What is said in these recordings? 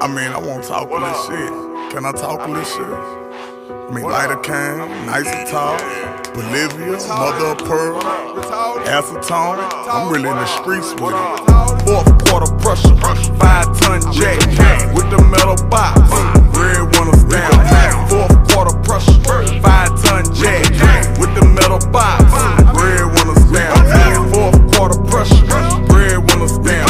I mean, I won't talk all this shit. Can I talk all this shit? I mean, lighter cane, nice and tall. Bolivia, mother of pearl, acetone. I'm really in the streets with it. 4 quarter pressure, 5 ton jack with the metal box. Red one of down. 4 quarter pressure, 5 ton jack with the metal box. Red one of down. 4 quarter pressure, red one of down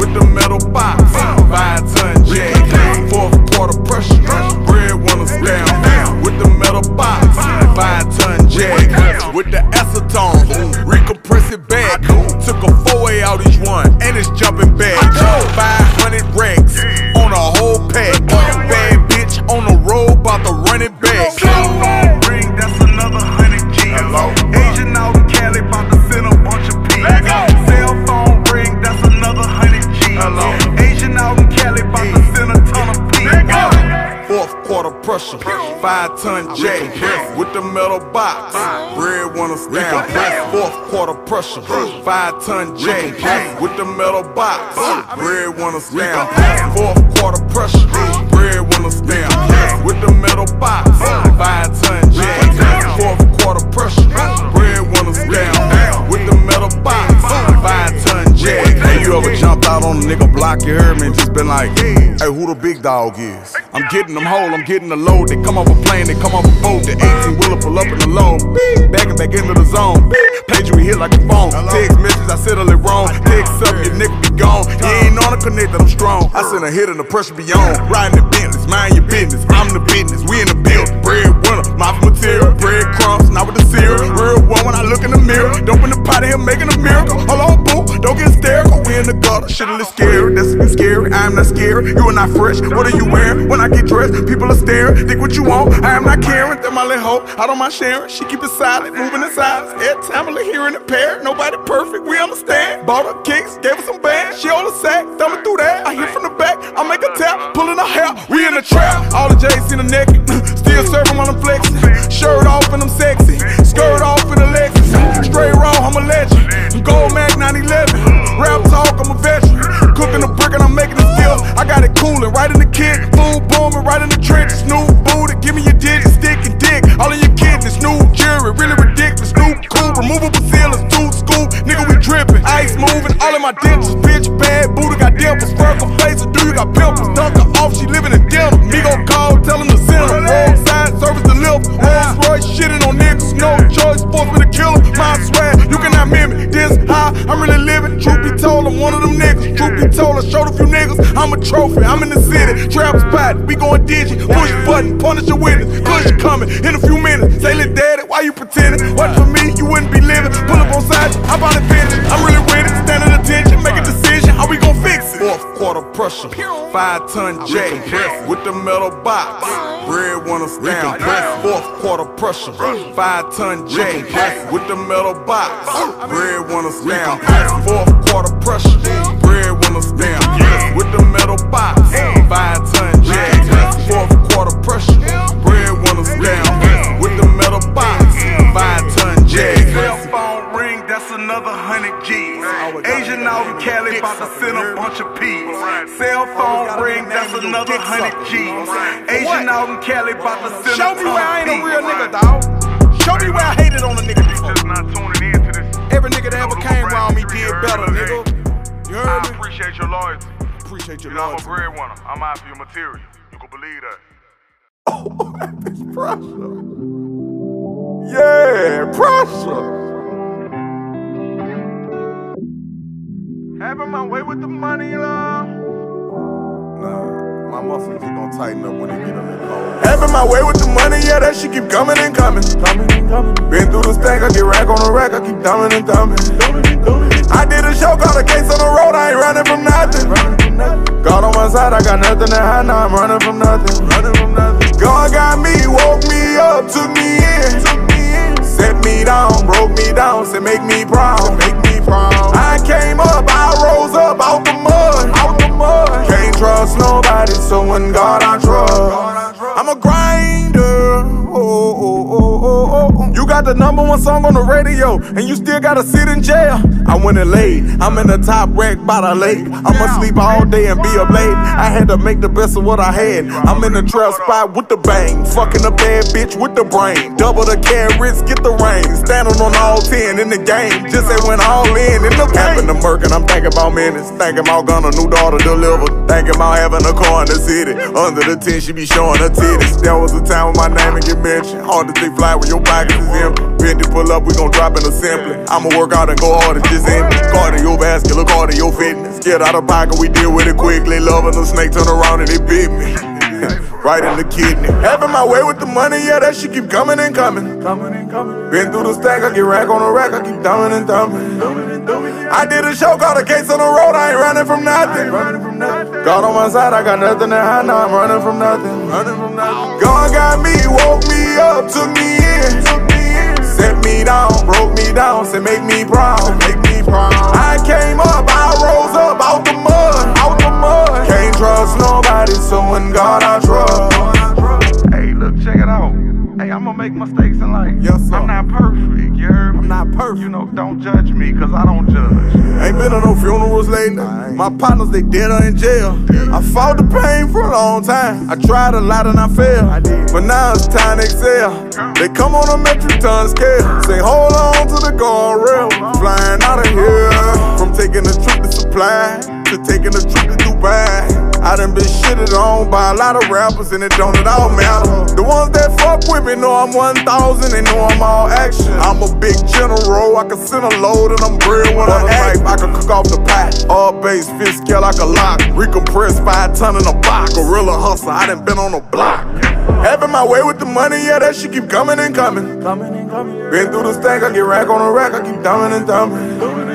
with the metal box. 5 ton jack, 4 quarter pressure, red one of down with the metal box. 5 ton jack with the acetone, recompress it back. Took a 4A out each one, and it's jumping back. 500 racks on a whole pack. Bad bitch on the road, bout to run it back. Phone ring, that's another 100 G's. Asian out in Cali, bout to send a bunch of P's. Cell phone ring, that's another 100 G's. Asian out in Cali, bout to send a ton of P's. 4 quarter pressure, 5 ton jack with the metal box. Red one of down. 4 quarter pressure, 5 ton jack with the metal box. Red one of down. 4 quarter pressure, red one of down with the metal box. 5 ton jack. 4 quarter pressure, red one of down with the metal box. 5 ton jack. Hey, you ever jumped out on a nigga block? You heard me? Just been like, hey, who the big dog is? I'm getting them whole, I'm getting the load. They come off a plane, they come off a boat. The 18 wheeler pull up in the load. Back into the zone. Page you hit like a phone. Text message, I settle it wrong. Text up, your nigga be gone. You ain't on a connect that I'm strong. I send a hit and the pressure be on. Riding the Bentleys, mind your business. I'm the business, we in the building. Bread winner, my material. Bread crumbs, not with the cereal. Real one when I look in the mirror. Dumping the pot here, making a miracle. Hello, boo, don't get hysterical. We in the gutter, shit a little scary. That's a bit scary, I'm not scared. You are not fresh, what are you wearing? When I get dressed, people are staring. Think what you want, I am not caring. That my little hoe, I don't mind sharing. She keep it silent, moving in silence. Every time I look here in the pair, nobody perfect, we understand. Bought her kicks, gave her some bands. She on the sack, thumbing through that. I hit from the back, I make a tap, pulling her hair. We in the trap, all the J's in the naked. Still serving while I'm flexing. Shirt off and I'm sexy. Skirt off in the Lexus. Straight wrong, I'm a legend. Gold Mag 911. Rap talk, I'm a veteran. Cooking a brick and I'm making a deal. I got it coolin' right in the kit. Food booming right in the trenches. New booty, give me your digits. Stick and dick, all of your kidneys. New jury, really ridiculous. New cool, removable ceilings. Dude, school, nigga, we drippin'. Ice moving, all in my dentures. Bitch, bad booty, got dimples. Sparkle face, do you got pimples? Dunk her off, she living in dinner. Migo call, tell him to send her. Roadside service delivered. Rolls Royce, shitting on niggas. No choice, force me to kill him. My swag, you cannot mimic. This high, I'm really living. Truth be told, I'm one of them niggas. Truth be told, I showed a few niggas. I'm a trophy, I'm in the city. Travis Pot, we going digi. Push button, punish your witness. Push coming in a few minutes. Say little daddy, why you pretending? What for me, you wouldn't be living. Pull up on side, I'm about to finish. I'm really ready, stand at attention, make a decision. How we gon' fix it? 4 quarter pressure, 5 ton jack with the metal box. Red one of down. 4 quarter pressure, 5 ton jack with the metal box. Red one of down. 4 quarter pressure, red one of down with the metal box. 5 ton jack. 4 quarter pressure, red one of down with the metal box. 5 ton jack. That's another 100 G's. Asian out in Cali, bout to send a bunch of P's. Cell phone ring, that's another 100 G's. Asian out in Cali, bout to send a bunch of P's. Show me where I ain't a real nigga, dawg. Show me where I hated on a nigga before. Every nigga that ever came around me did better, nigga. You heard me? I appreciate your loyalty. Appreciate your loyalty. I'm a breadwinner. I'm out for your material. You can believe that. Oh, that's pressure. Yeah, pressure. Having my way with the money, love. Nah, my muscles just gon' tighten up when they get a little low. Having my way with the money, yeah, that shit keep coming and coming. Been through the stack, I get rack on the rack, I keep thumbing and thumbing. I did a show, got a case on the road, I ain't running from nothing. God on my side, I got nothing to hide, now I'm running from nothing. God got me, woke me up, took me in. Set me down, broke me down, said make me proud. I came up, I rose up out the mud. Can't trust nobody, so in God I trust. I'm a grinder. You got the number one song on the radio, and you still gotta sit in jail. I went and laid, I'm in the top rack by the lake. I'ma sleep all day and be up late. I had to make the best of what I had. I'm in the trail spot with the bang, fucking a bad bitch with the brain. Double the carrots, get the rain. Standing on all 10 in the game, just they went all in the game. Happened to Merkin, I'm thinking about minutes, thinking about gun, a new daughter delivered, thinking about having a car in the city. Under the tent, she be showing her titties. There was a time when my name and get mentioned. Hard to stay fly when your pockets is empty. Bendy pull up, we gon' drop in a simply. I'ma work out and go hard, it's just empty. Cardiovascular, cardio fitness. Get out of pocket, we deal with it quickly. Loving the snake, turn around and it bit me. Right in the kidney. Having my way with the money, yeah, that shit keep coming and coming. Been through the stack, I get rack on the rack, I keep thumbing and thumbing. I did a show called A Case on the Road, I ain't running from nothing. God on my side, I got nothing to hide, now I'm running from nothing. God got me, woke me up, took me in, set me down, broke me down, said make me proud. I came up, I rose up, out the mud, out the mud. Can't trust nobody, so in God I trust. Hey, look, check it out. Hey, I'ma make mistakes in life. Yes, sir. I'm not perfect, you heard me? I'm not perfect. You know, don't judge me, cause I don't judge. Ain't been to no funerals lately. My partners, they dead or in jail. I fought the pain for a long time. I tried a lot and I failed. But now it's time to excel. They come on a metric ton scale. Say, hold on to the guardrail. Flying out of here. From taking a trip to Supply to taking a trip to Dubai. I done been shitted on by a lot of rappers and it don't at all matter. The ones that fuck with me know I'm 1,000, they know I'm all action. I'm a big general, I can send a load and I'm real when I act. I can cook off the pot, all bass, fist scale like a lock. Recompressed 5 ton in a box, gorilla hustler, I done been on the block. Having my way with the money, yeah, that shit keep coming and coming. Been through the stack, I get rack on the rack, I keep thumbing and thumbing.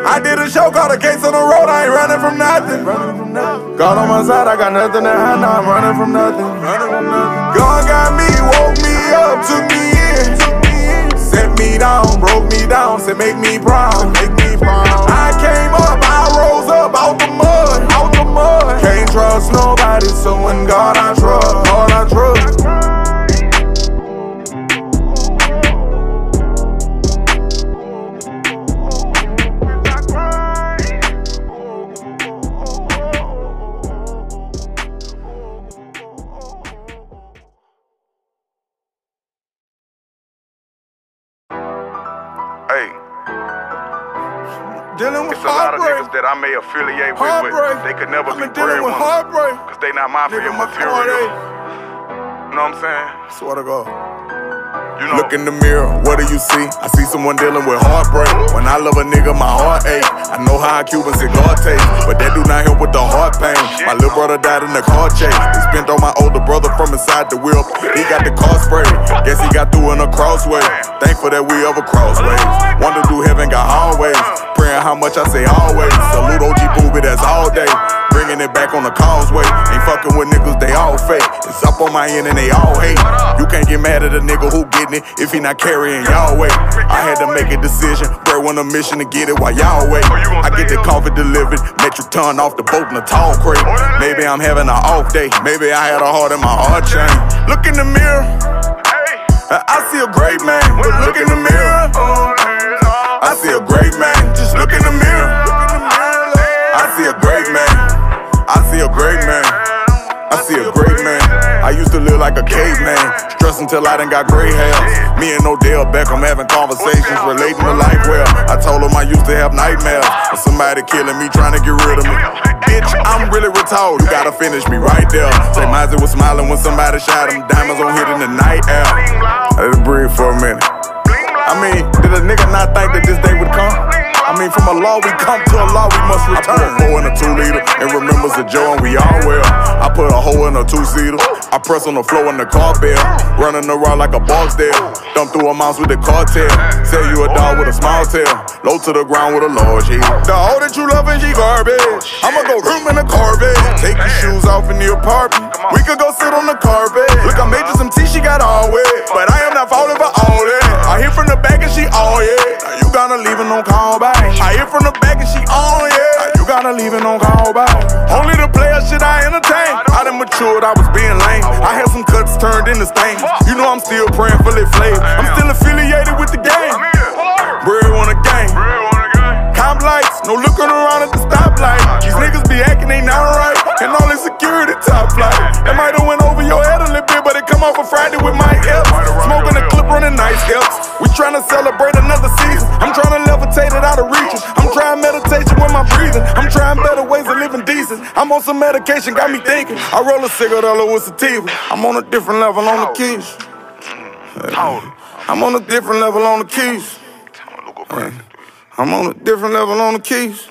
I did a show called A Case on the Road, I ain't running from nothing. God on my side, I got nothing to hide, now I'm running from nothing. God got me, woke me up, took me in, set me down, broke me down, said make me proud. I came up, I rose up, out the mud, out the mud. Can't trust nobody, so in God I trust, God I trust. It's a lot of niggas that I may affiliate with, but they could never be breadwinners, cause they not my favorite material. You know what I'm saying? I swear to God. You know. Look in the mirror, what do you see? I see someone dealing with heartbreak. When I love a nigga, my heart ache. I know how a Cuban cigar tastes, but that do not help with the heart pain. My little brother died in a car chase. He spent on my older brother from inside the wheel. He got the car sprayed. Guess he got through in a crossway. Thankful that we ever crossways. Wonder do heaven got always. Praying how much I say always. Salute OG Booby, that's all day. Bringing it back on the causeway. Ain't fucking with niggas, they all fake. It's up on my end and they all hate. You can't get mad at a nigga who getting it if he not carrying y'all weight. I had to make a decision, burn on a mission to get it while y'all wait. I get the coffee delivered, metric ton off the boat in a tall crate. Maybe I'm having an off day, maybe I had a heart in my heart chain. Look in the mirror, I see a great man. But look in the mirror, I see a great man. Just look in the mirror, I see a great man. I see a great man, I see a great man. I used to live like a caveman, stressed until I done got gray hairs. Me and Odell Beckham having conversations, relating to life well. I told him I used to have nightmares of somebody killing me, trying to get rid of me. Bitch, I'm really retired, you gotta finish me right there. Say Mizey was smiling when somebody shot him, diamonds on hit in the night air. Let it breathe for a minute. I mean, did a nigga not think that this day would come? I mean, from a law we come to a law we must return. I put a 4 in a 2 liter and remembers a Joe and we all well. I put a hole in a 2 seater. I press on the floor in the car bell. Running around like a box there. Dump through amounts with the cartel. Sell you a dog with a small tail. Low to the ground with a large heel. The hoe that you loving, she garbage. I'ma go room in the carpet. Take your shoes off in the apartment. We could go sit on the carpet. Look, I made you some tea, she got all wet. But I am not falling for all that. I hear from the back and she all yeah. Now you gotta leave and don't call back. I hear from the back and she on, yeah. You gotta leave it on call by. Only the player shit I entertain. I done matured, I was being lame. I had some cuts turned into stains. You know I'm still praying for their flavor. I'm still affiliated with the game. Bread on a gang. Cop lights, no looking around at the stoplight. These niggas be acting, they not right. And all this security top flight. That might have went over your head a little bit, but it come off a Friday with my Elps. Smoking a clip running nice Elps. We trying to celebrate another season. I'm trying to levitate it out of reach. I'm trying meditation with my breathing. I'm trying better ways of living decent. I'm on some medication, got me thinking. I roll a cigarette with some tea. I'm on a different level on the keys. I'm on a different level on the keys. I'm on a different level on the keys.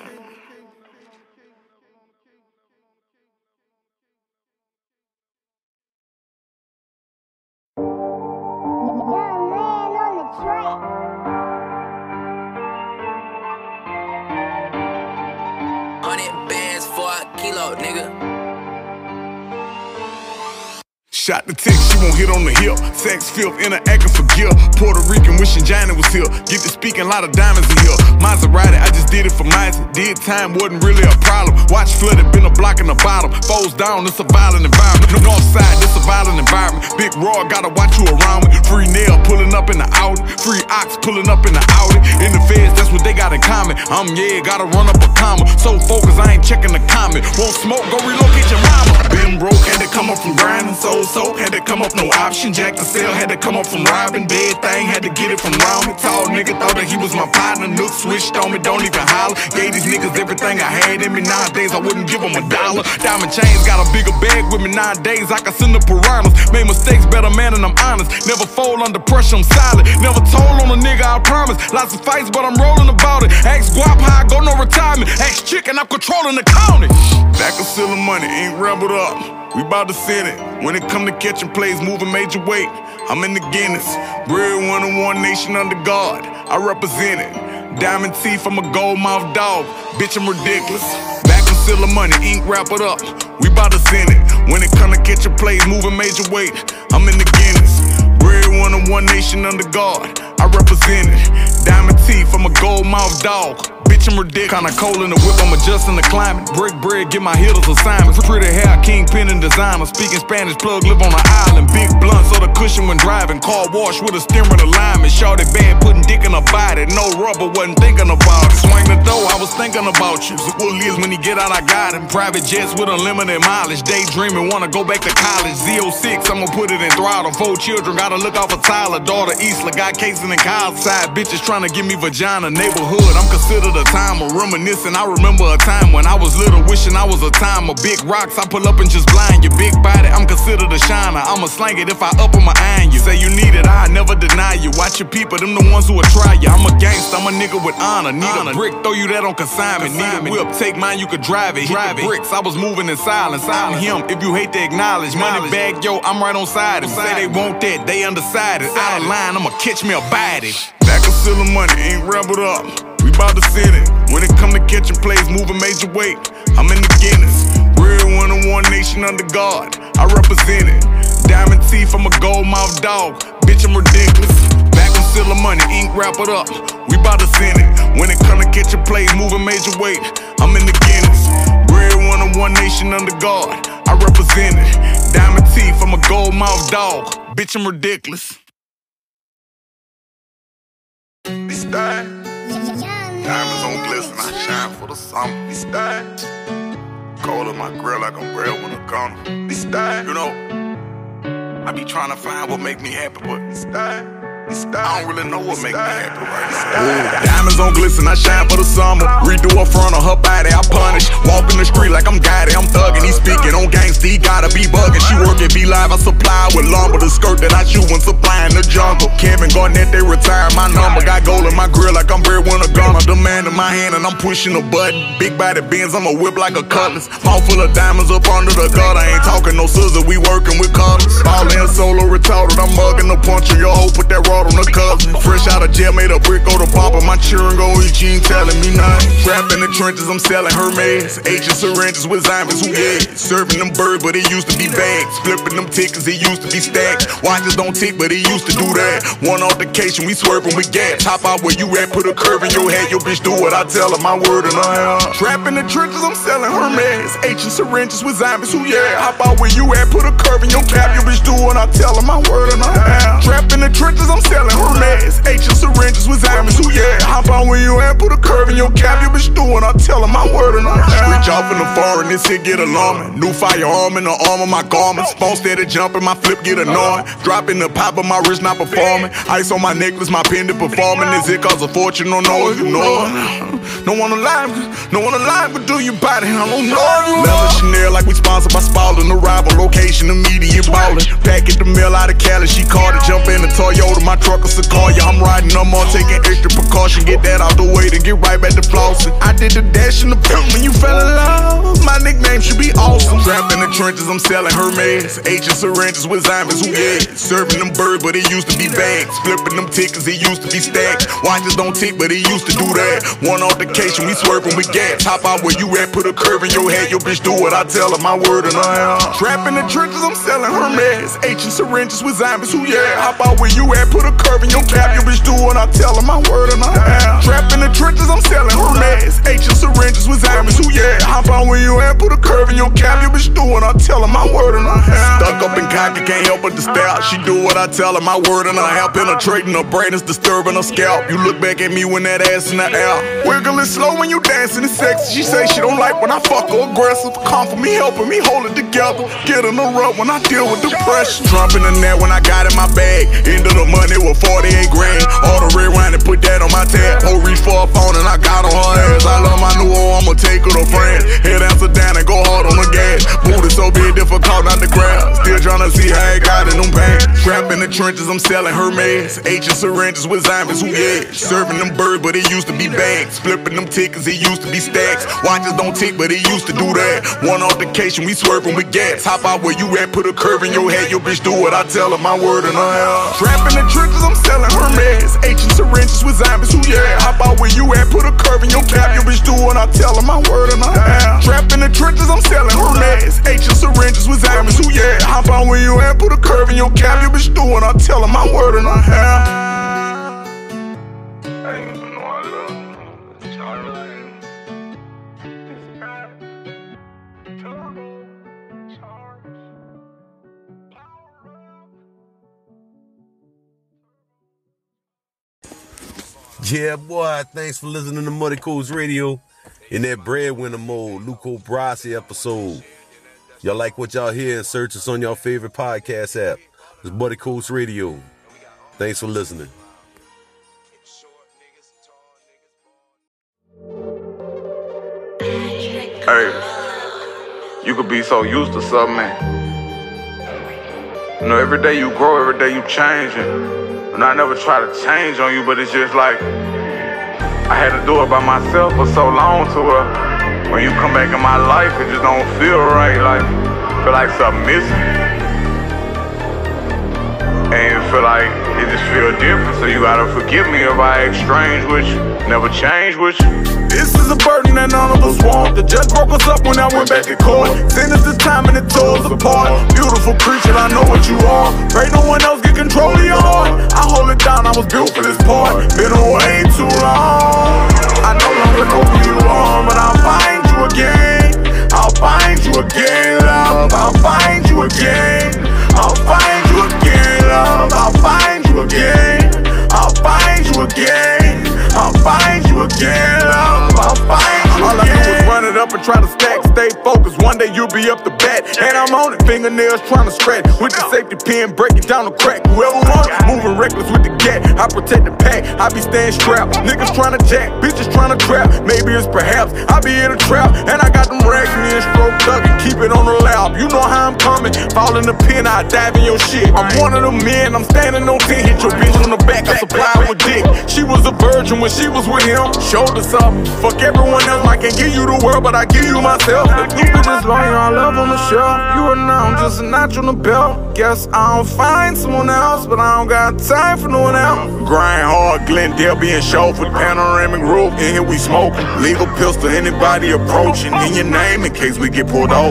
Shot the tick, she won't hit on the hip. Sex, filth, interacting for guilt. Puerto Rican, wishing Johnny was here. Get to speaking, lot of diamonds in here. Maserati, I just did it for Mizey. Did time, wasn't really a problem. Watch flooded, been a block in the bottom. Foes down, it's a violent environment. North side, this a violent environment. Big Raw, gotta watch you around me. Free Nail, pulling up in the Audi. Free Ox, pulling up in the Audi. In the feds, that's what they got in common. Yeah, gotta run up a comma. So focused, I ain't checking the comment. Won't smoke, go relocate your mama. Been broke, had to come up from grinding, so had to come up, no option. Jack the cell, had to come up from robbing. Bad thing, had to get it from round me. Tall nigga thought that he was my partner. Nook switched on me, don't even holler. Gave these niggas everything I had in me. Nowadays, I wouldn't give them $1. Diamond chains, got a bigger bag with me. Nowadays, I can send the piranhas. Made mistakes, better man, and I'm honest. Never fold under pressure, I'm solid. Never told on a nigga, I promise. Lots of fights, but I'm rolling about it. Ask Guap, how I go, no retirement. Ask Chicken, I'm controlling the county. Back of stealing money, ain't rambled up. We bout to send it. When it come to catching plays, moving major weight, I'm in the Guinness. Bread 101, nation under God, I represent it. Diamond teeth, I'm a gold mouth dog. Bitch, I'm ridiculous. Back and seal of money, ink wrap it up. We bout to send it. When it come to catching plays, moving major weight, I'm in the Guinness. Bread 101, nation under God, I represent it. Diamond teeth, I'm a gold mouth dog. I'm ridiculous. Kinda cold in the whip, I'm adjusting the climate. Brick bread, get my hitters assignments. Pretty hair, kingpin and designer. Speaking Spanish, plug, live on an island. Big blunt, so the cushion when driving. Car wash with a steering alignment. Shorty bad, putting dick in her body. No rubber, wasn't thinking about it. Swing the dough, I was thinking about you. So what is when he get out, I got him. Private jets with unlimited mileage. Daydreaming, wanna go back to college. Z06, I'ma put it in throttle. 4 children, gotta look out for Tyler. Daughter Isla, got Kason and Kyle. Side bitches trying to give me vagina. Neighborhood, I'm considered a time of reminiscing. I remember a time when I was little, wishing I was a timer. Big rocks, I pull up and just blind you. Big body, I'm considered a shiner. I'ma slang it if I up on my eye on you. Say you need it, I never deny you. Watch your people, them the ones who will try you. I'm a gangster, I'm a nigga with honor. Need a brick, throw you that on consignment. Need a whip, take mine, you could drive it. Drive it. Bricks, I was moving in silence. I'm him, if you hate to acknowledge. Money bag, yo, I'm right on side. If say they want that, they undecided. Out of line, I'ma catch me a bite it. Back of silver money, ain't rambled up. We bout to send it. When it come to catching plays, moving major weight, I'm in the Guinness. Bread 101, nation under God, I represent it. Diamond teeth, I'm a gold mouth dog. Bitch, I'm ridiculous. Back on seal of money, ink wrap it up. We bout to send it. When it come to catching plays, moving major weight, I'm in the Guinness. Bread 101, nation under God, I represent it. Diamond teeth, I'm a gold mouth dog. Bitch, I'm ridiculous. This time. Diamonds on glisten, I shine for the summer. This time, cold in my grill like I'm real when I'm gone. This time, you know, I be trying to find what make me happy, but this time, I don't really know what make me happy right now. Diamonds on glisten, I shine for the summer. Redo her front of her body, I punish. Walk in the street like I'm guided, I'm thugging. He speaking on gangsta, he gotta be bugging. She work at B-Live, I supply with lumber. The skirt that I shoot when supplying the jungle. Kevin Garnett, they retired my number. Got gold in my grill like I'm breadwinner gun. I'm the man in my hand and I'm pushing a button. Big body bends, I'ma whip like a cutlass. Mouthful of diamonds up under the gutter. I ain't talking no scissors, we working with cutters. All in solo retarded, I'm mugging the punch on your hoe, put that raw on the cup. Fresh out of jail, made a brick on the bumper. My cheering go, she ain't telling me nothing. Trapped in the trenches, I'm selling Hermes. Agent syringes with diamonds, who yeah. Serving them birds. bird, but it used to be bags. Flipping them tickets, it used to be stacks. Watches don't tick, but it used to do that. One altercation, we swerving with gas. Hop out where you at, put a curve in your head. Your bitch do what I tell her, my word and I am. Trapping the trenches, I'm selling Hermes. H and syringes with zombies, who yeah. Hop out where you at, put a curve in your cap. Your bitch do what I tell her, my word and I am. Trapping the trenches, I'm selling Hermes. H and syringes with zombies, who yeah. Hop out where you at, put a curve in your cap. Your bitch do what I tell her, my word and I am. Reach off in the foreign, this shit get alarming. New firearm in the arm of my garments. Phone steady jumping, my flip get annoying. Dropping the pop of my wrist, not performing. Ice on my necklace, my pendant performing. Is it cause a fortune? Don't know if you know it. Don't wanna lie, don't wanna lie, but do you body? I don't know. Leather Chanel like we sponsored by Spalding. Arrival location, immediate balling. Back at the mail out of Cali, she called it. Jump in the Toyota, my truck is a car. Yeah, I'm riding, I'm all taking extra precaution. Get that out the way to get right back to flossing. I did the dash in the pimp when you fell in love. My nickname should be awesome. Trapped in the trenches, I'm selling Hermes. H and syringes with zombies, who yeah. Serving them birds, but it used to be bags. Flipping them tickets, it used to be stacks. Watches don't tick, but it used to do that. One altercation, we swerving with gas. Hop out where you at, put a curve in your head. Your bitch do what I tell her, my word and I am. Trapping the trenches, I'm selling Hermes. H and syringes with zombies, who yeah. Hop out where you at, put a curve in your cap. Your bitch do what I tell her, my word and I am. Trapping the trenches, I'm selling Hermes. H and syringes with zombies, who yeah. Hop out where you at, put a curve in your cap. Your bitch do what I tell her, my word and I am. Stuck up and cocky, can't help but to stare. She do what I tell her, my word and I am. Penetrating her brain is disturbing her scalp. You look back at me when that ass in the air. Wiggling slow when you dancing, it's sexy. She say she don't like when I fuck her aggressive. Come for me, helping me hold it together. Get in the rut when I deal with depression. Dropping the net when I got in my bag. End of the money with 48 grand. All the rewind and put that on my tab. Whole reach for a phone and I got on her ass. I love my new hoe, I'ma take her to France. Head Amsterdam and go hard on the gas. Booty so big, difficult not to grab. Still tryna see how it got in them pants. Trapped in the trenches, I'm selling Hermes. H and syringes with zombies, who yeah. Serving them birds, but it used to be bags. Flipping them tickets, it used to be stacks. Watches don't tick, but it used to do that. One altercation, we swerving with gas. Hop out where you at, put a curve in your head. Your bitch do what I tell her, my word and I am. Trapping the trenches, I'm selling Hermes. H and syringes with zombies, who yeah. Hop out where you at, put a curve in your cap. Your bitch do what I tell her, my word and I am. Trapped in the trenches, I'm selling Hermes. H and syringes with zombies, who yeah. Hop out where you at, put a curve in your cap. Your bitch do what I tell her, my word and I am. Yeah, boy, thanks for listening to Muddy Coats Radio in that breadwinner mode, Luco Brasi episode. Y'all like what y'all hear and search us on your favorite podcast app. It's Muddy Coats Radio. Thanks for listening. Hey, you could be so used to something, man. You know, every day you grow, every day you changing. And I never try to change on you, but it's just like I had to do it by myself for so long to where when you come back in my life, it just don't feel right. Like, feel like something missing. And feel like it just feel different. So you gotta forgive me if I act strange with you, never change with you. This is a burden that none of us want. The judge broke us up when I went back to court. Sentence this time and it tore us apart. Beautiful creature, I know what you are. Pray no one else get control of your heart. I hold it down, I was built for this part. Been away too long. I no longer know who you are, but I'll find you again. I'll find you again, love. I'll find you again. I'll find you again, love. I'll find you again. I'll find you again. I'll find you again, love. I'll find you again. All I do is run it up and try to stack. Stay focused, one day you'll be up the bat. And I'm on it, fingernails trying to scratch. With the safety pin, break it down the crack. Whoever wants it, moving reckless with the gat. I protect the pack, I be staying strapped. Niggas trying to jack, bitches trying to trap. Maybe it's perhaps, I be in a trap. And I got them rags, me and stroke tucking. Keep it on the loud, you know how I'm coming. Fall in the pen, I dive in your shit. I'm one of them men, I'm standing on 10. Hit your bitch on the back, I supply with dick. She was a virgin when she was with him, shoulders up. Fuck everyone else, I can't give you the world, but I give you myself. If you could just lie all up on the shelf, you are now I'm just a notch on the belt. Guess I'll find someone else, but I don't got time for no one else. Grind hard, Glendale being Shelford, panoramic roof, in here we smoking. Legal pistol, anybody approaching, in your name in case we get pulled off.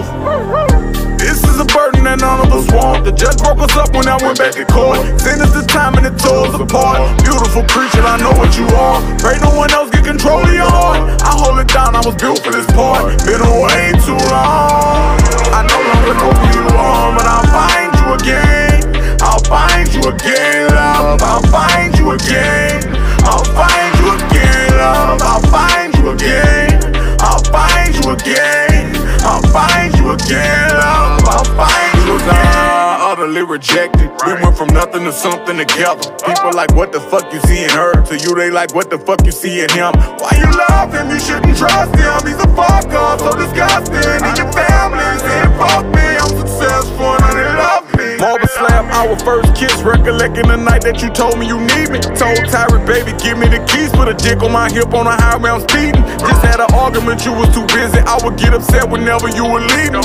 The judge broke us up when I went back to court. Sentence this time and it tore us apart. Beautiful creature, I know what you are. Pray no one else get control of your heart. I hold it down, I was built for this part. Been away too long. I know I'm gonna go for you long, but I'll find you again. I'll find you again, love. I'll find you again. I'll find you again, love. I'll find you again. I'll find you again. I'll find you again, love. I'll find you again. Utterly rejected. We went from nothing to something together. People like, what the fuck you see in her? To you they like, what the fuck you see in him? Why you love him? You shouldn't trust him. He's a fuck up, so disgusting. And your family's saying fuck me. I'm successful and they love me. Marble slap, our first kiss. Recollecting the night that you told me you need me. Told Tyree, baby, give me the keys. Put a dick on my hip on a high round speeding. Just had an argument, you was too busy. I would get upset whenever you would leave me.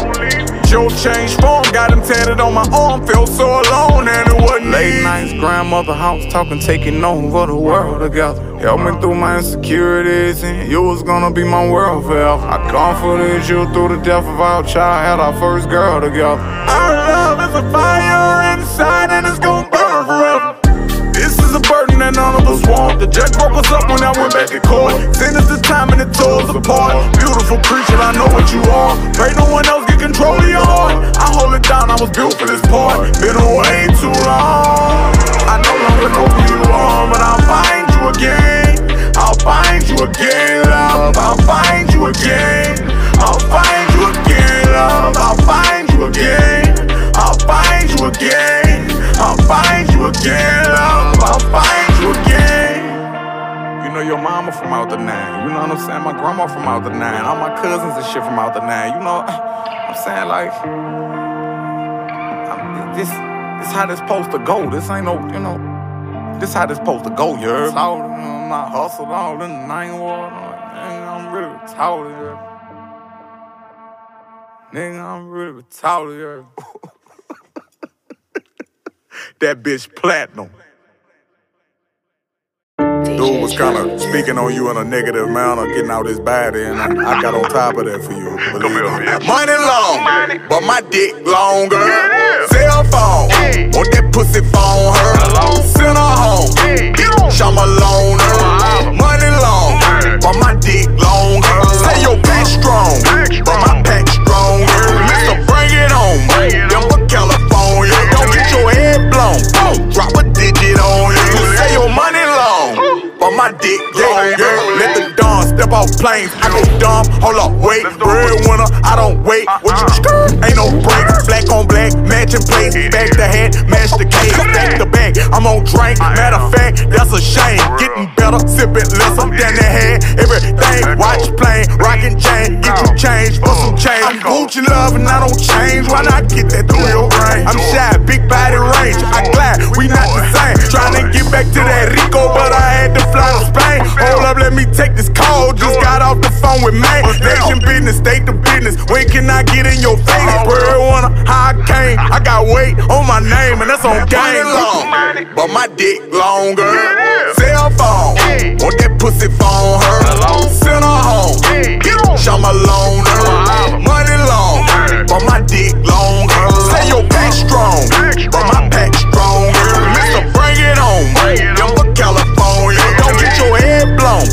Joe changed form, got him tatted on my arm. Felt so alone and it wasn't late nights, grandmother house talking, taking over the world together. Help me through my insecurities and you was gonna be my world forever. I comforted you through the death of our child, had our first girl together. Our love is a fire inside and it's gonna burn forever. This is a burden that none of us want. The judge broke us up when I went back to court. Sentence this time and it tore us apart. Beautiful creature, I know what you are. Pray no one else get control of your heart. I hold it down, I was built for this part. Been away too long. I know I'm gonna go for you long, but I'll find you again. I'll find you again, love. I'll find you again. I'll find you again, love. I'll find you again. I'll find you again. I'll find you again, love. I'll find you again. You know your mama from out the nine. You know what I'm saying? My grandma from out the nine. All my cousins and shit from out the nine. You know. I'm saying, like, this how this supposed to go. This ain't no, you know, this how this supposed to go, you heard? I'm not hustled all in the night war. Nigga, I'm really retarded, nigga, I'm really retarded. That bitch platinum. Dude was kinda speaking on you in a negative manner, getting out his body, and I got on top of that for you. Money long, but my dick longer. Cell phone, want that pussy phone her. Send her home, bitch, I'm a loner. Money long, but my dick longer. Say your back strong, but my back stronger. Mister, bring it on, them for California. Don't get your head blown, drop a digit on you. Say your money long, but my dick long, girl. Let the dawn step off planes. I go dumb, hold up, wait. Breadwinner, I don't wait. What you ain't no break. Black on black, matching plates. Back to head, match the cake. Back to back, I'm on drink. Matter of fact, that's a shame. Getting better, sipping less. I'm down the head, everything. Watch plane, rockin' chain. Get you change for some change. I'm Gucci love and I don't change. Why not get that through your brain? I'm shy, big body range. I glide, we not the same. Tryna get back to that Rico, but I had to fly to Spain. Hold up, let me take this call. Just got off the phone with man. Nation business, state the business. When can I get in your face? Breadwinner, how I came. I got weight on my name, and that's on game. Long, but my dick longer. Cell phone, want that pussy phone her. Send her home, bitch, I'm a loner. Money long, but my dick longer. Say your back strong, but my back stronger. Mister, bring it on, them for California. Don't get your head blown,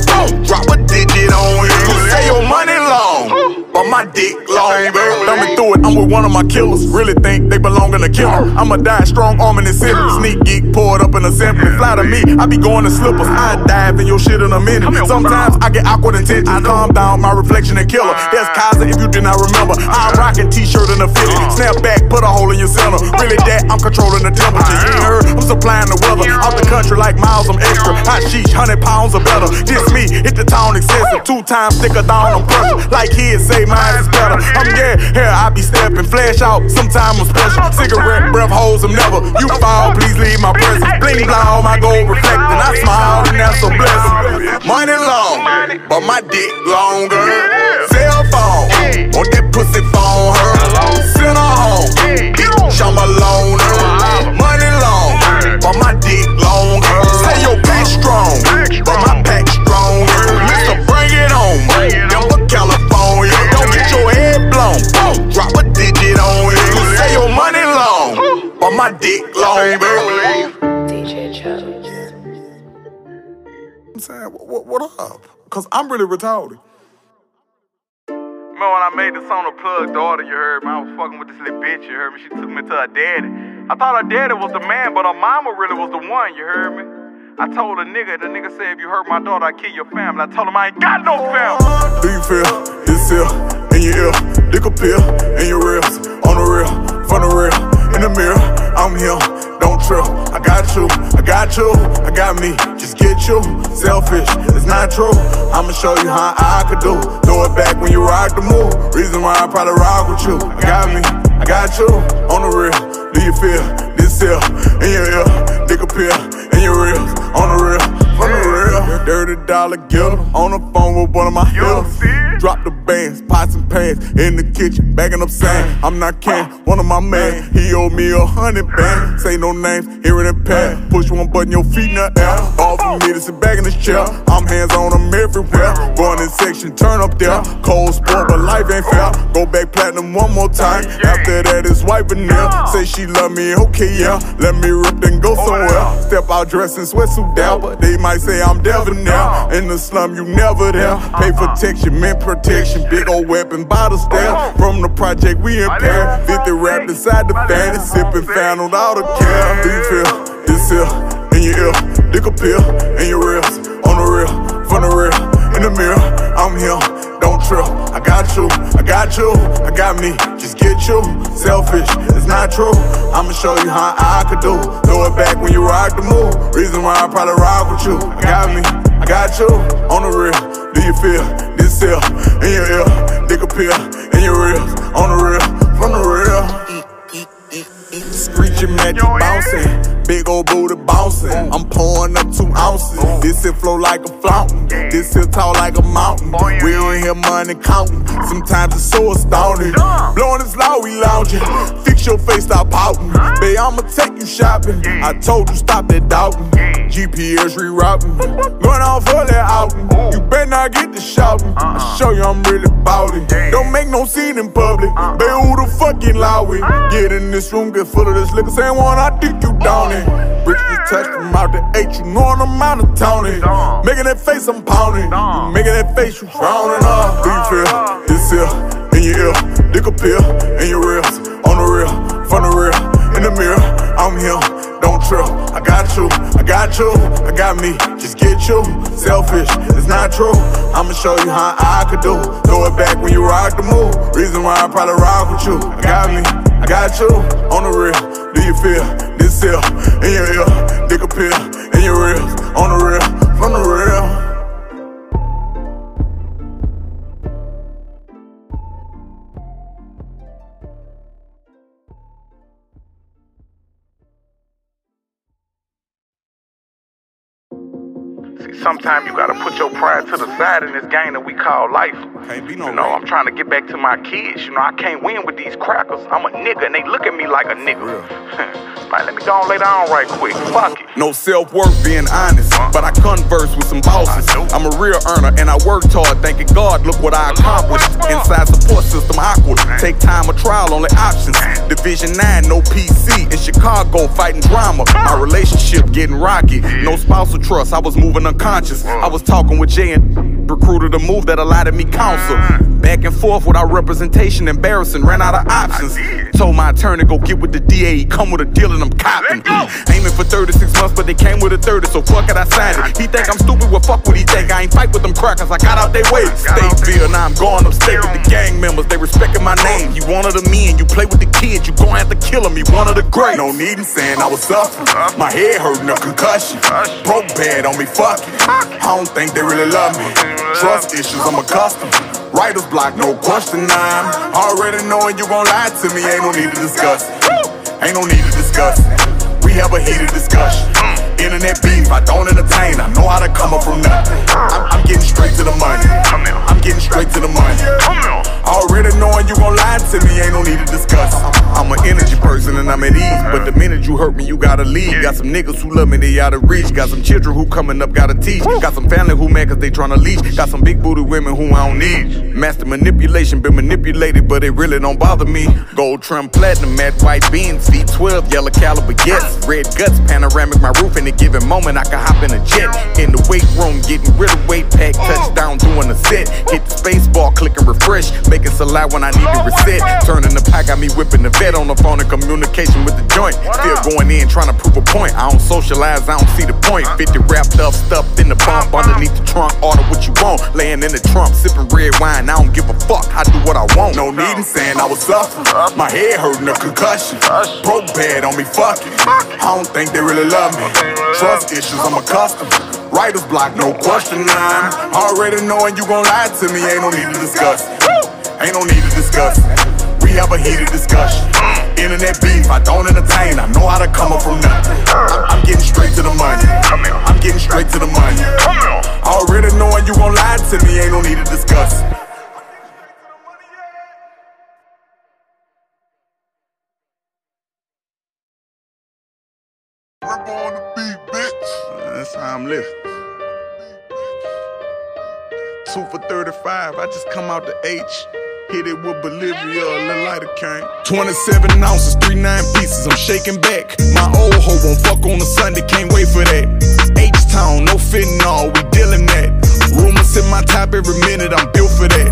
drop a digit on you. Say your money long, but my dick long, girl. Thumb me through it, I'm with one of my killers. Really think they belong in a killer. I'ma die strong, arming and silly. Sneak geek, poured up in a simply. Fly to me, I be going to slippers. I dive in your shit in a minute. Sometimes I get awkward intentions. I calm down my reflection and killer. There's Kaiser if you did not remember. I rock a t-shirt and a fitted. Snap back, put a hole in your center. Really that, I'm controlling the temperature. You heard, I'm supplying the weather. Out the country like miles, I'm extra. Hot sheesh, 100 pounds or better. This me, hit the town excessive. 2 times thicker down, I'm pressure. Like his, say mine is better. I'm yeah, here I be stepping, flash out, sometime I'm special. Cigarette breath holds them never. You fall, please leave my presence. Bling blown, my gold reflecting. I smile and that's a blessing. Money long, but my dick longer. Cell phone, want that pussy phone her. Send her home, bitch, I'm a loner. Money long, but my dick longer. Say your back strong, but my back stronger. Mister, bring it on, them for California. Don't get your head blown, drop a digit on you. Say your money long, but what up? Because I'm really retarded. Remember when I made this song, The Plug Daughter, you heard me? I was fucking with this little bitch, you heard me? She took me to her daddy. I thought her daddy was the man, but her mama really was the one, you heard me? I told a nigga, the nigga said, if you hurt my daughter, I kill your family. I told him I ain't got no family. Do you feel yourself in your ear? Dick a pill in your ribs, on the real, from the real, in the mirror. I'm him, don't trip. I got you, I got you, I got me. Just get you, selfish, it's not true. I'ma show you how I could do. Throw it back when you rock the move. Reason why I probably rock with you. I got me, I got you, on the real. Do you feel this here in your ear? Dick a pill in your ribs, on the real, from the real. $30 gift on the phone with one of my hips. Drop the bands, pots and pans, in the kitchen, bagging up sand. I'm not can, one of my man, he owed me 100 bands. Say no names, hear it and pat. Push one button, your feet in the air. All for me to sit back in this chair. I'm hands on them everywhere. Run in section, turn up there. Cold sport, but life ain't fair. Go back platinum one more time. After that, it's wiping there. Say she love me, okay, yeah. Let me rip, then go somewhere. Step out dressed in sweatsuit down. They might say I'm Devin. In the slum, you never there. Pay protection, man. Protection, big old weapon, bottle staff. From the project, we impaired. 50 wrapped inside the fan and sipping found on all the care. Do you feel this here in your ear? Dick a pill in your ribs, on the real, from the real, in the mirror. I'm him, don't trip. I got you, I got you, I got me. Just get you, selfish, it's not true. I'ma show you how I could do. Throw it back when you rock the move. Reason why I probably rock with you. I got me, I got you, on the real. Do you feel this here in your ear? Dick a pill in your ribs, on the real, from the real. Screeching magic bouncing, big old booty bouncing. I'm pouring up 2 ounces. This here flow like a fountain, this here tall like a mountain. We don't hear money counting, sometimes it's so astounding. Blowing this loud, we lounging. Fix your face, stop pouting. Babe, I'ma take you shopping. I told you stop that doubting. GPS rerouting, going off all that outing. You better not get to shouting. I show you I'm really bout it. Don't make no scene in public. Babe, who the fucking loud with? Get in this room, get full of this liquor. Same one I think you down it. Bridges you touch from out the H, you know I'm out of town it. Making that face, I'm pounding. You making that face, you drowning up. Do you feel this here in your ear? Dick a pill in your ribs, on the real, from the real, in the mirror. I'm him. Don't trip, I got you, I got you, I got me. Just get you, selfish, it's not true. I'ma show you how I could do. Throw it back when you rock the move. Reason why I probably rock with you. I got me, I got you, on the real. Do you feel this here in your ear? Dick a pill in your ribs, on the real, from the real. Sometimes you gotta put your pride to the side in this game that we call life. Can't be no, you know, man. I'm trying to get back to my kids. You know, I can't win with these crackers. I'm a nigga and they look at me like a nigga. Man, let me go and lay down right quick. Fuck it. No self-worth, being honest, but I converse with some bosses. I'm a real earner and I worked hard, thanking God, look what I accomplished. Inside support system awkward. Take time of trial, only options. Division 9, no PC. In Chicago, fighting drama. My relationship getting rocky. No spousal trust, I was moving unconscious. I was talking with Jay and recruited a move that allotted me counsel. Back and forth without representation, embarrassing, ran out of options. Told my attorney, go get with the DA, come with a deal and I'm copping. Aiming for 36 months, but they came with a 30, so fuck it, I signed it. He think I'm stupid, well fuck what he think, I ain't fight with them crackers, I got out they way. Stateville, now I'm going upstate with the gang members, they respecting my name. You one of the men, you play with the kids, you gon' have to kill him, you one of the greats. No need in saying I was suffering, my head hurting, a concussion. Broke bad on me, fuck it, I don't think they really love me. Trust issues, I'm accustomed. Writer's block, no question, I'm already knowing you gon' lie to me. Ain't no need to discuss it. Ain't no need to discuss it. We have a heated discussion. Internet beef, I don't entertain. I know how to come up from nothing. I'm getting straight to the money. I'm getting straight to the money. Already knowing you gon' lie to me. Ain't no need to discuss it. I'm an energy person and I'm I'm at ease. But the minute you hurt me, you gotta leave. Got some niggas who love me, they out of reach. Got some children who coming up, gotta teach. Got some family who mad cause they tryna leash. Got some big booty women who I don't need. Master manipulation, been manipulated, but it really don't bother me. Gold trim platinum, matte white beans, V12, yellow caliber, yes. Red guts, panoramic, my roof. In a given moment, I can hop in a jet. In the weight room, getting rid of weight pack. Touchdown, doing a set. Hit the space bar, click and refresh. Making salad when I need to reset. Turning the pack, got me whipping the vet on the phone in communication with the joint. Still going in, trying to prove a point. I don't socialize, I don't see the point. 50 wrapped up, stuffed in the bump. Underneath the trunk, order what you want. Laying in the trunk, sipping red wine. I don't give a fuck, I do what I want. No need in saying I was suffering. My head hurting, a concussion. Broke bad on me, fucking. I don't think they really love me. Trust issues, I'm accustomed. Writer's block, no question. I'm already knowing you gon' lie to me. Ain't no need to discuss it. Ain't no need to discuss it. We have a heated discussion. Internet beef, I don't entertain. I know how to come up from nothing. I'm getting straight to the money. I'm getting straight to the money. Already knowing you gon' lie to me. Ain't no need to discuss it. We're born to be, bitch. That's how I'm living. 2 for 35. I just come out the H. Hit it with Bolivia, a little lighter cane. 27 ounces, 3 9 pieces, I'm shaking back. My old hoe won't fuck on a Sunday, can't wait for that. H-Town, no fentanyl, we dealing that. Rumors in my top every minute, I'm built for that.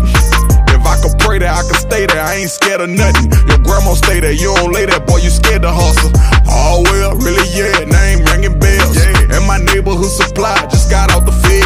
If I could pray that I could stay there, I ain't scared of nothing. Your grandma stay there, you don't lay there, boy, you scared to hustle. Oh well, really, yeah, name ringing bells. And my neighborhood supply just got out the feds.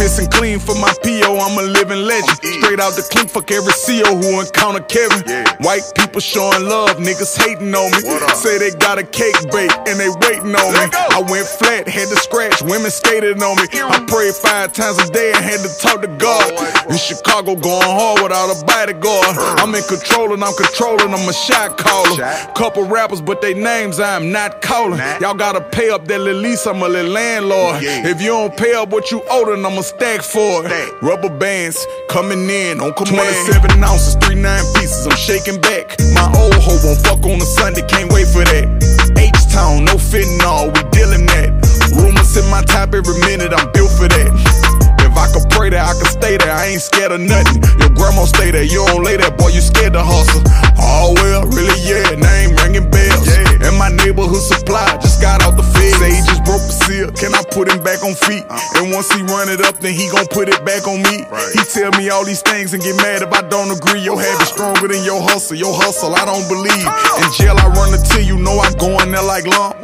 Pissing clean for my P.O., I'm a living legend. Straight out the clean, fuck every C.O. who encounter Kevin. White people showing love, niggas hating on me. Say they got a cake bake and they waiting on me. I went flat, had to scratch, women skated on me. I prayed 5 times a day and had to talk to God. In Chicago going hard without a bodyguard. I'm in control and I'm controlling, I'm a shot caller. Couple rappers but they names I am not calling. Y'all gotta pay up that little lease, I'm a little landlord. If you don't pay up what you owe then I'm a stack for it. Rubber bands coming in on command. 27 ounces, 3 9 pieces, I'm shaking back. My old hoe won't fuck on a Sunday, can't wait for that. H-Town, no fentanyl, we dealing that. Rumors in my top every minute, I'm built for that. If I could pray that I could stay there, I ain't scared of nothing. Your grandma stay there, you don't lay there, boy, you scared to hustle. Oh well, really, yeah, name ringing bells. And my neighborhood supply just got out the feds. Say he just broke the seal, can I put him back on feet? And once he run it up, then he gon' put it back on me. He tell me all these things and get mad if I don't agree. Your habit stronger than your hustle. Your hustle, I don't believe. In jail, I run until you know I go in there like lump.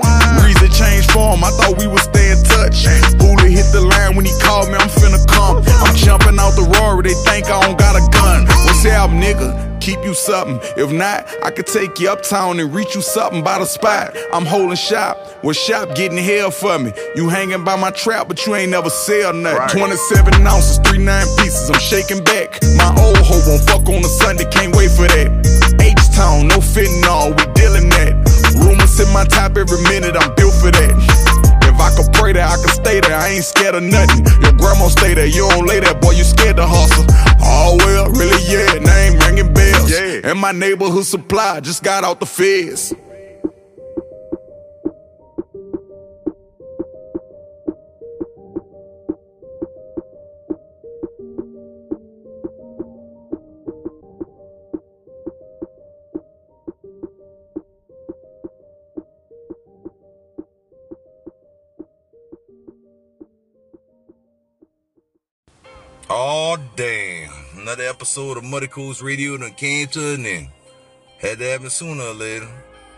Reason change form, I thought we would stay in touch. Bully hit the line when he called me, I'm finna come. I'm jumping out the Rory, they think I don't got a gun. What's up, nigga? Keep you something. If not, I could take you uptown and reach you something by the spot. I'm holding shop. Well, shop getting hell for me. You hanging by my trap, but you ain't never sell nothing. 27 ounces, 3 9 pieces, I'm shaking back. My old hoe won't fuck on a Sunday, can't wait for that. H-Town, no fentanyl, we dealing that. Rumors in my top every minute, I'm built for that. If I could pray that I could stay there, I ain't scared of nothing. Your grandma stay there, you don't lay there, boy, you scared to hustle. Oh well, really, yeah, name ringing bells. And my neighborhood supply just got out the feds. Oh damn, another episode of Muddy Coast Radio done came to an end. Had to happen sooner or later.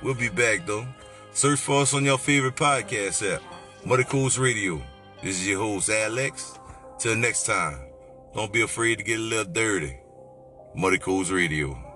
We'll be back though. Search for us on your favorite podcast app, Muddy Coast Radio. This is your host, Alex. Till next time, don't be afraid to get a little dirty. Muddy Coast Radio.